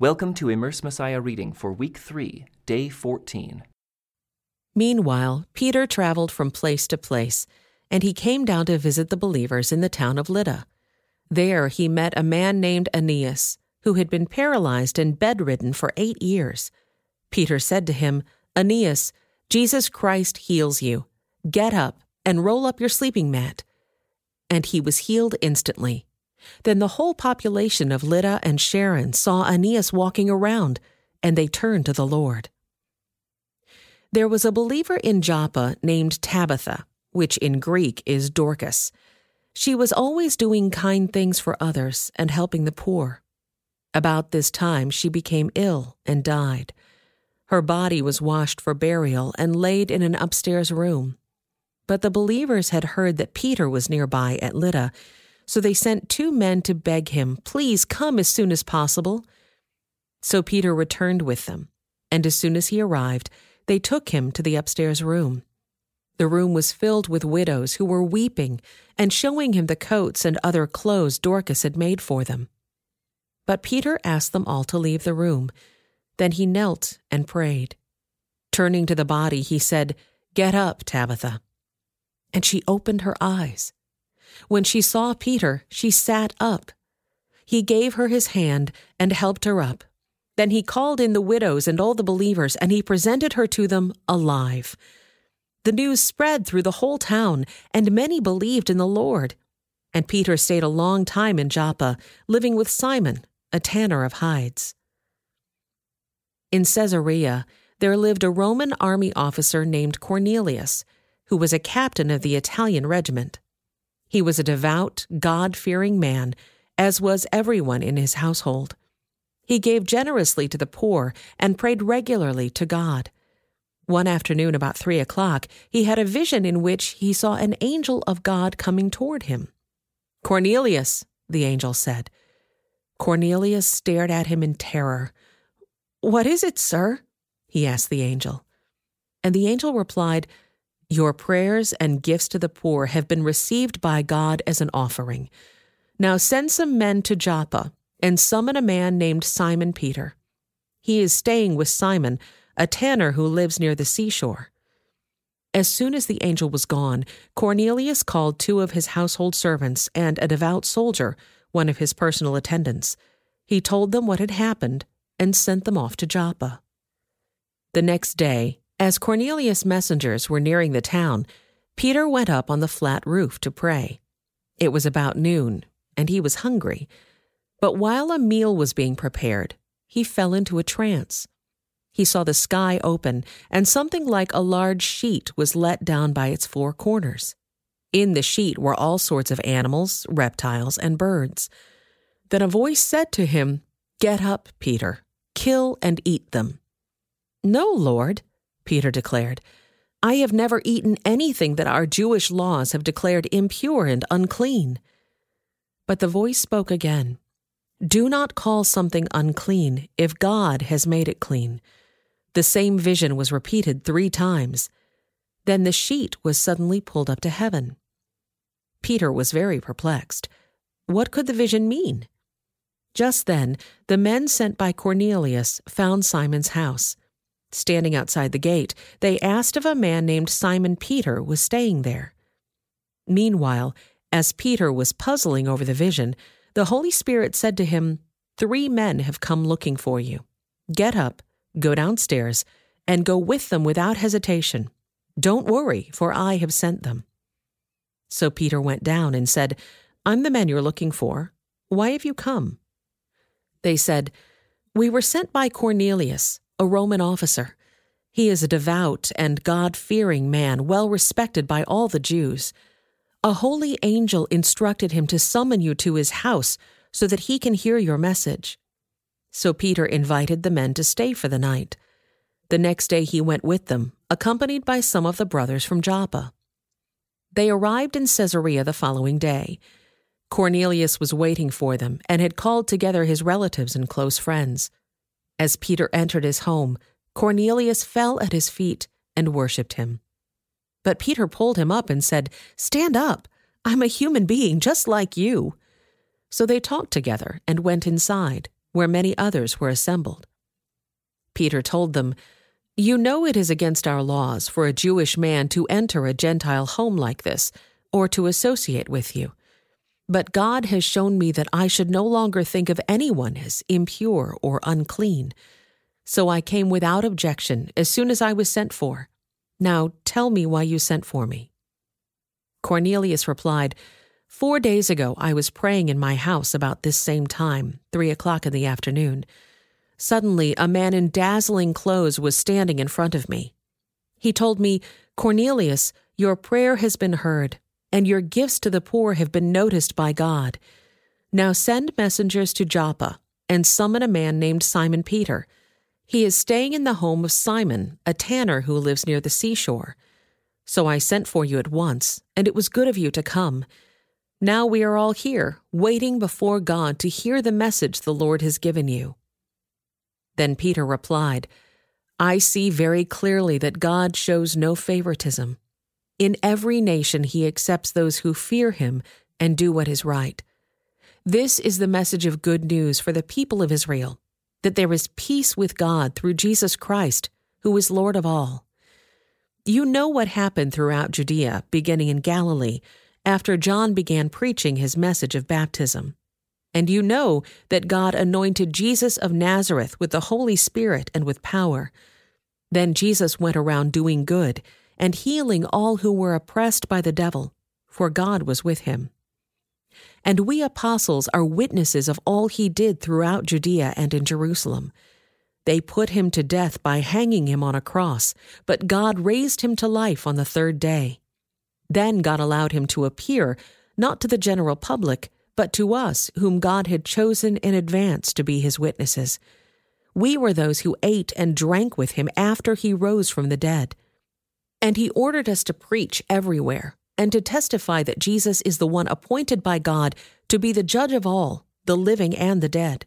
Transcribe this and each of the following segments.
Welcome to Immerse Messiah Reading for Week 3, Day 14. Meanwhile, Peter traveled from place to place, and he came down to visit the believers in the town of Lydda. There he met a man named Aeneas, who had been paralyzed and bedridden for 8 years. Peter said to him, "Aeneas, Jesus Christ heals you. Get up and roll up your sleeping mat." And he was healed instantly. Then the whole population of Lydda and Sharon saw Aeneas walking around, and they turned to the Lord. There was a believer in Joppa named Tabitha, which in Greek is Dorcas. She was always doing kind things for others and helping the poor. About this time she became ill and died. Her body was washed for burial and laid in an upstairs room. But the believers had heard that Peter was nearby at Lydda, so they sent 2 men to beg him, "Please come as soon as possible." So Peter returned with them, and as soon as he arrived, they took him to the upstairs room. The room was filled with widows who were weeping and showing him the coats and other clothes Dorcas had made for them. But Peter asked them all to leave the room. Then he knelt and prayed. Turning to the body, he said, "Get up, Tabitha." And she opened her eyes. When she saw Peter, she sat up. He gave her his hand and helped her up. Then he called in the widows and all the believers, and he presented her to them alive. The news spread through the whole town, and many believed in the Lord. And Peter stayed a long time in Joppa, living with Simon, a tanner of hides. In Caesarea, there lived a Roman army officer named Cornelius, who was a captain of the Italian regiment. He was a devout, God-fearing man, as was everyone in his household. He gave generously to the poor and prayed regularly to God. One afternoon about 3 o'clock, he had a vision in which he saw an angel of God coming toward him. "Cornelius," the angel said. Cornelius stared at him in terror. "What is it, sir?" he asked the angel. And the angel replied, "Your prayers and gifts to the poor have been received by God as an offering. Now send some men to Joppa and summon a man named Simon Peter. He is staying with Simon, a tanner who lives near the seashore." As soon as the angel was gone, Cornelius called 2 of his household servants and a devout soldier, one of his personal attendants. He told them what had happened and sent them off to Joppa. The next day, as Cornelius' messengers were nearing the town, Peter went up on the flat roof to pray. It was about noon, and he was hungry. But while a meal was being prepared, he fell into a trance. He saw the sky open, and something like a large sheet was let down by its 4 corners. In the sheet were all sorts of animals, reptiles, and birds. Then a voice said to him, "Get up, Peter, kill and eat them." "No, Lord," Peter declared. "I have never eaten anything that our Jewish laws have declared impure and unclean." But the voice spoke again. "Do not call something unclean if God has made it clean." The same vision was repeated 3 times. Then the sheet was suddenly pulled up to heaven. Peter was very perplexed. What could the vision mean? Just then, the men sent by Cornelius found Simon's house. Standing outside the gate, they asked if a man named Simon Peter was staying there. Meanwhile, as Peter was puzzling over the vision, the Holy Spirit said to him, "3 men have come looking for you. Get up, go downstairs, and go with them without hesitation. Don't worry, for I have sent them." So Peter went down and said, "I'm the man you're looking for. Why have you come?" They said, "We were sent by Cornelius, a Roman officer. He is a devout and God-fearing man, well respected by all the Jews. A holy angel instructed him to summon you to his house so that he can hear your message." So Peter invited the men to stay for the night. The next day he went with them, accompanied by some of the brothers from Joppa. They arrived in Caesarea the following day. Cornelius was waiting for them and had called together his relatives and close friends. As Peter entered his home, Cornelius fell at his feet and worshipped him. But Peter pulled him up and said, "Stand up, I'm a human being just like you." So they talked together and went inside, where many others were assembled. Peter told them, "You know it is against our laws for a Jewish man to enter a Gentile home like this, or to associate with you. But God has shown me that I should no longer think of anyone as impure or unclean. So I came without objection as soon as I was sent for. Now tell me why you sent for me." Cornelius replied, "4 days ago I was praying in my house about this same time, 3 o'clock in the afternoon. Suddenly, a man in dazzling clothes was standing in front of me. He told me, 'Cornelius, your prayer has been heard, and your gifts to the poor have been noticed by God. Now send messengers to Joppa and summon a man named Simon Peter. He is staying in the home of Simon, a tanner who lives near the seashore.' So I sent for you at once, and it was good of you to come. Now we are all here, waiting before God to hear the message the Lord has given you." Then Peter replied, "I see very clearly that God shows no favoritism. In every nation he accepts those who fear him and do what is right. This is the message of good news for the people of Israel, that there is peace with God through Jesus Christ, who is Lord of all. You know what happened throughout Judea, beginning in Galilee, after John began preaching his message of baptism. And you know that God anointed Jesus of Nazareth with the Holy Spirit and with power. Then Jesus went around doing good and healing all who were oppressed by the devil, for God was with him. And we apostles are witnesses of all he did throughout Judea and in Jerusalem. They put him to death by hanging him on a cross, but God raised him to life on the 3rd day. Then God allowed him to appear, not to the general public, but to us, whom God had chosen in advance to be his witnesses. We were those who ate and drank with him after he rose from the dead. And he ordered us to preach everywhere, and to testify that Jesus is the one appointed by God to be the judge of all, the living and the dead.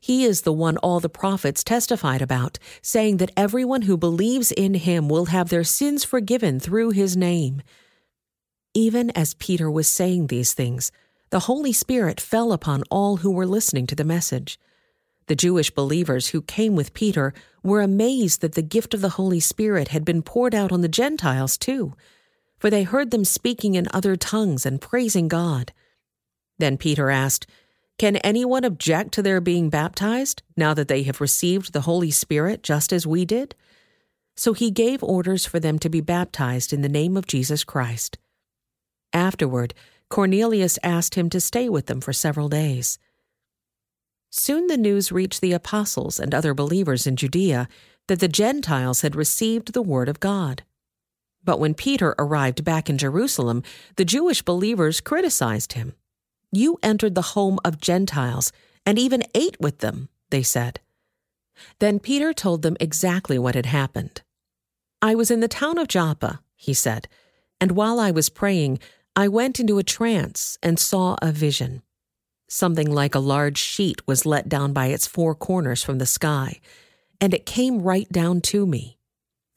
He is the one all the prophets testified about, saying that everyone who believes in him will have their sins forgiven through his name." Even as Peter was saying these things, the Holy Spirit fell upon all who were listening to the message. The Jewish believers who came with Peter were amazed that the gift of the Holy Spirit had been poured out on the Gentiles too, for they heard them speaking in other tongues and praising God. Then Peter asked, "Can anyone object to their being baptized, now that they have received the Holy Spirit just as we did?" So he gave orders for them to be baptized in the name of Jesus Christ. Afterward, Cornelius asked him to stay with them for several days. Soon the news reached the apostles and other believers in Judea that the Gentiles had received the word of God. But when Peter arrived back in Jerusalem, the Jewish believers criticized him. "You entered the home of Gentiles and even ate with them," they said. Then Peter told them exactly what had happened. "I was in the town of Joppa," he said, "and while I was praying, I went into a trance and saw a vision. Something like a large sheet was let down by its 4 corners from the sky, and it came right down to me.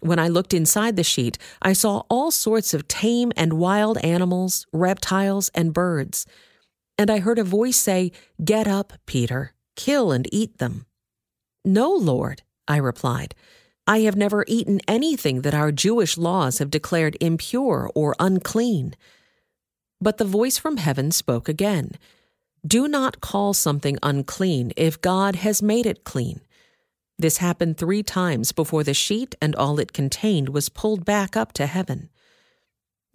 When I looked inside the sheet, I saw all sorts of tame and wild animals, reptiles, and birds. And I heard a voice say, 'Get up, Peter, kill and eat them.' 'No, Lord,' I replied. 'I have never eaten anything that our Jewish laws have declared impure or unclean.' But the voice from heaven spoke again. 'Do not call something unclean if God has made it clean.' This happened 3 times before the sheet and all it contained was pulled back up to heaven.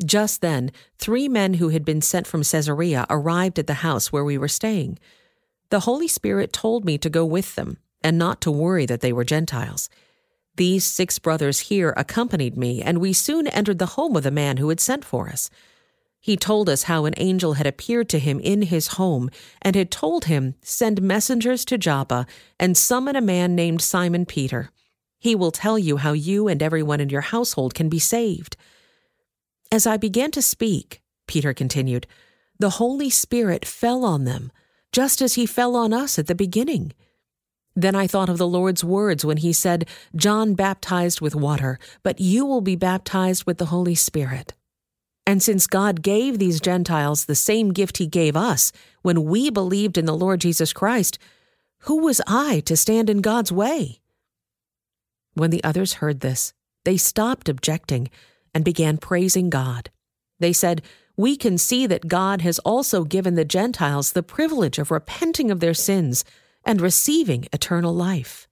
Just then, 3 men who had been sent from Caesarea arrived at the house where we were staying. The Holy Spirit told me to go with them and not to worry that they were Gentiles. These 6 brothers here accompanied me, and we soon entered the home of the man who had sent for us. He told us how an angel had appeared to him in his home and had told him, 'Send messengers to Joppa and summon a man named Simon Peter. He will tell you how you and everyone in your household can be saved.' As I began to speak," Peter continued, "the Holy Spirit fell on them, just as he fell on us at the beginning. Then I thought of the Lord's words when he said, 'John baptized with water, but you will be baptized with the Holy Spirit.' And since God gave these Gentiles the same gift he gave us when we believed in the Lord Jesus Christ, Who was I to stand in God's way?" When the others heard this, they stopped objecting and began praising God. They said, "We can see that God has also given the Gentiles the privilege of repenting of their sins and receiving eternal life."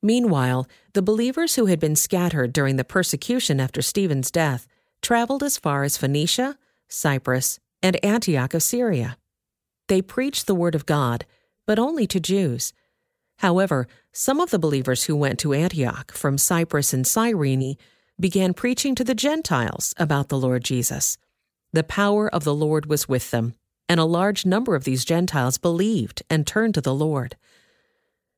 Meanwhile, the believers who had been scattered during the persecution after Stephen's death traveled as far as Phoenicia, Cyprus, and Antioch of Syria. They preached the word of God, but only to Jews. However, some of the believers who went to Antioch from Cyprus and Cyrene began preaching to the Gentiles about the Lord Jesus. The power of the Lord was with them, and a large number of these Gentiles believed and turned to the Lord.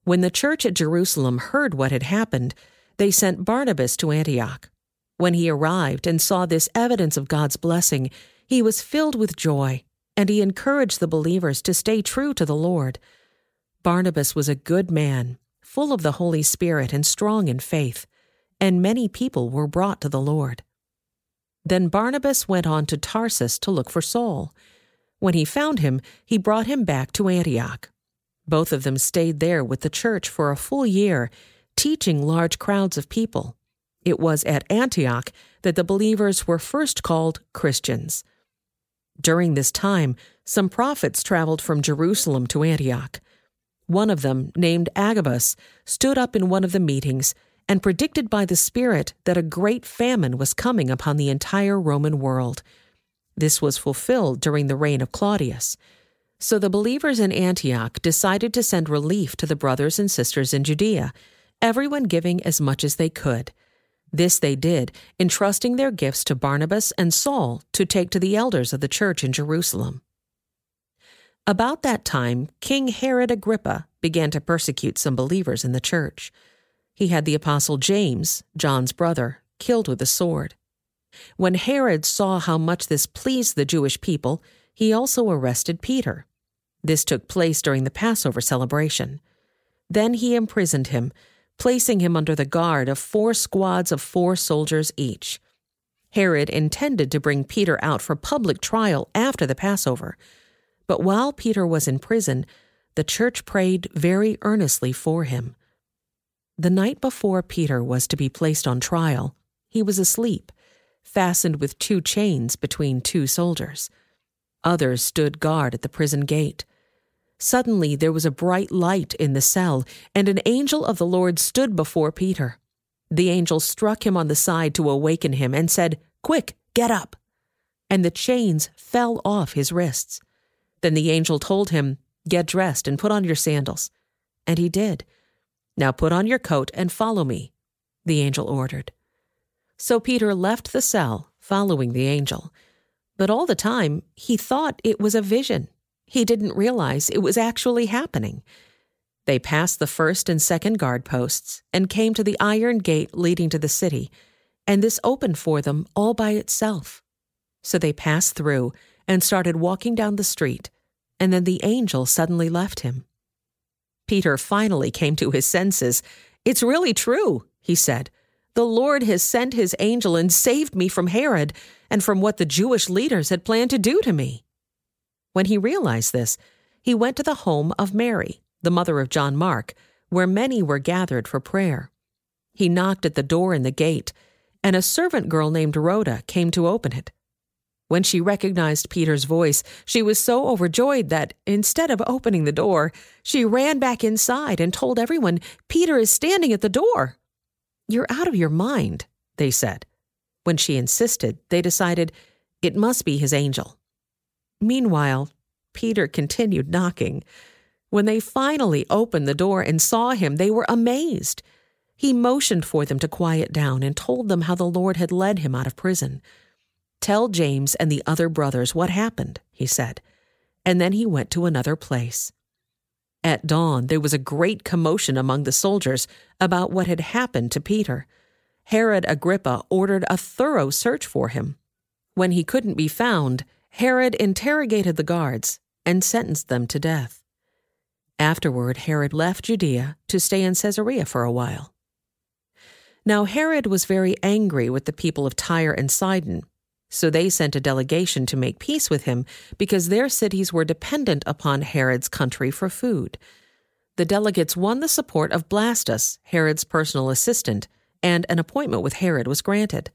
When the church at Jerusalem heard what had happened, they sent Barnabas to Antioch. When he arrived and saw this evidence of God's blessing, he was filled with joy, and he encouraged the believers to stay true to the Lord. Barnabas was a good man, full of the Holy Spirit and strong in faith, and many people were brought to the Lord. Then Barnabas went on to Tarsus to look for Saul. When he found him, he brought him back to Antioch. Both of them stayed there with the church for a full year, teaching large crowds of people. It was at Antioch that the believers were first called Christians. During this time, some prophets traveled from Jerusalem to Antioch. One of them, named Agabus, stood up in one of the meetings and predicted by the Spirit that a great famine was coming upon the entire Roman world. This was fulfilled during the reign of Claudius. So the believers in Antioch decided to send relief to the brothers and sisters in Judea, everyone giving as much as they could. This they did, entrusting their gifts to Barnabas and Saul to take to the elders of the church in Jerusalem. About that time, King Herod Agrippa began to persecute some believers in the church. He had the apostle James, John's brother, killed with a sword. When Herod saw how much this pleased the Jewish people, he also arrested Peter. This took place during the Passover celebration. Then he imprisoned him, placing him under the guard of 4 squads of 4 soldiers each. Herod intended to bring Peter out for public trial after the Passover, but while Peter was in prison, the church prayed very earnestly for him. The night before Peter was to be placed on trial, he was asleep, fastened with 2 chains between 2 soldiers. Others stood guard at the prison gate. Suddenly there was a bright light in the cell, and an angel of the Lord stood before Peter. The angel struck him on the side to awaken him and said, "Quick, get up!" And the chains fell off his wrists. Then the angel told him, "Get dressed and put on your sandals." And he did. "Now put on your coat and follow me," the angel ordered. So Peter left the cell, following the angel. But all the time, he thought it was a vision. He didn't realize it was actually happening. They passed the 1st and 2nd guard posts and came to the iron gate leading to the city, and this opened for them all by itself. So they passed through and started walking down the street, and then the angel suddenly left him. Peter finally came to his senses. "It's really true," he said. "The Lord has sent his angel and saved me from Herod and from what the Jewish leaders had planned to do to me." When he realized this, he went to the home of Mary, the mother of John Mark, where many were gathered for prayer. He knocked at the door in the gate, and a servant girl named Rhoda came to open it. When she recognized Peter's voice, she was so overjoyed that, instead of opening the door, she ran back inside and told everyone, "Peter is standing at the door." "You're out of your mind," they said. When she insisted, they decided it must be his angel. Meanwhile, Peter continued knocking. When they finally opened the door and saw him, they were amazed. He motioned for them to quiet down and told them how the Lord had led him out of prison. "Tell James and the other brothers what happened," he said, and then he went to another place. At dawn, there was a great commotion among the soldiers about what had happened to Peter. Herod Agrippa ordered a thorough search for him. When he couldn't be found, Herod interrogated the guards and sentenced them to death. Afterward, Herod left Judea to stay in Caesarea for a while. Now Herod was very angry with the people of Tyre and Sidon, So they sent a delegation to make peace with him, because their cities were dependent upon Herod's country for food. The delegates won the support of Blastus, Herod's personal assistant, and an appointment with Herod was granted.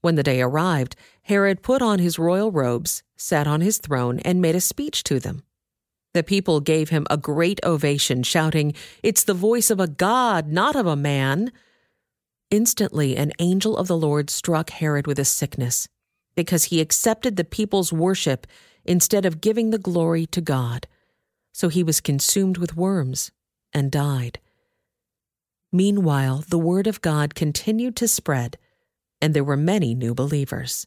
When the day arrived, Herod put on his royal robes, sat on his throne, and made a speech to them. The people gave him a great ovation, shouting, "It's the voice of a god, not of a man!" Instantly, an angel of the Lord struck Herod with a sickness, because he accepted the people's worship instead of giving the glory to God. So he was consumed with worms and died. Meanwhile, the word of God continued to spread, and there were many new believers.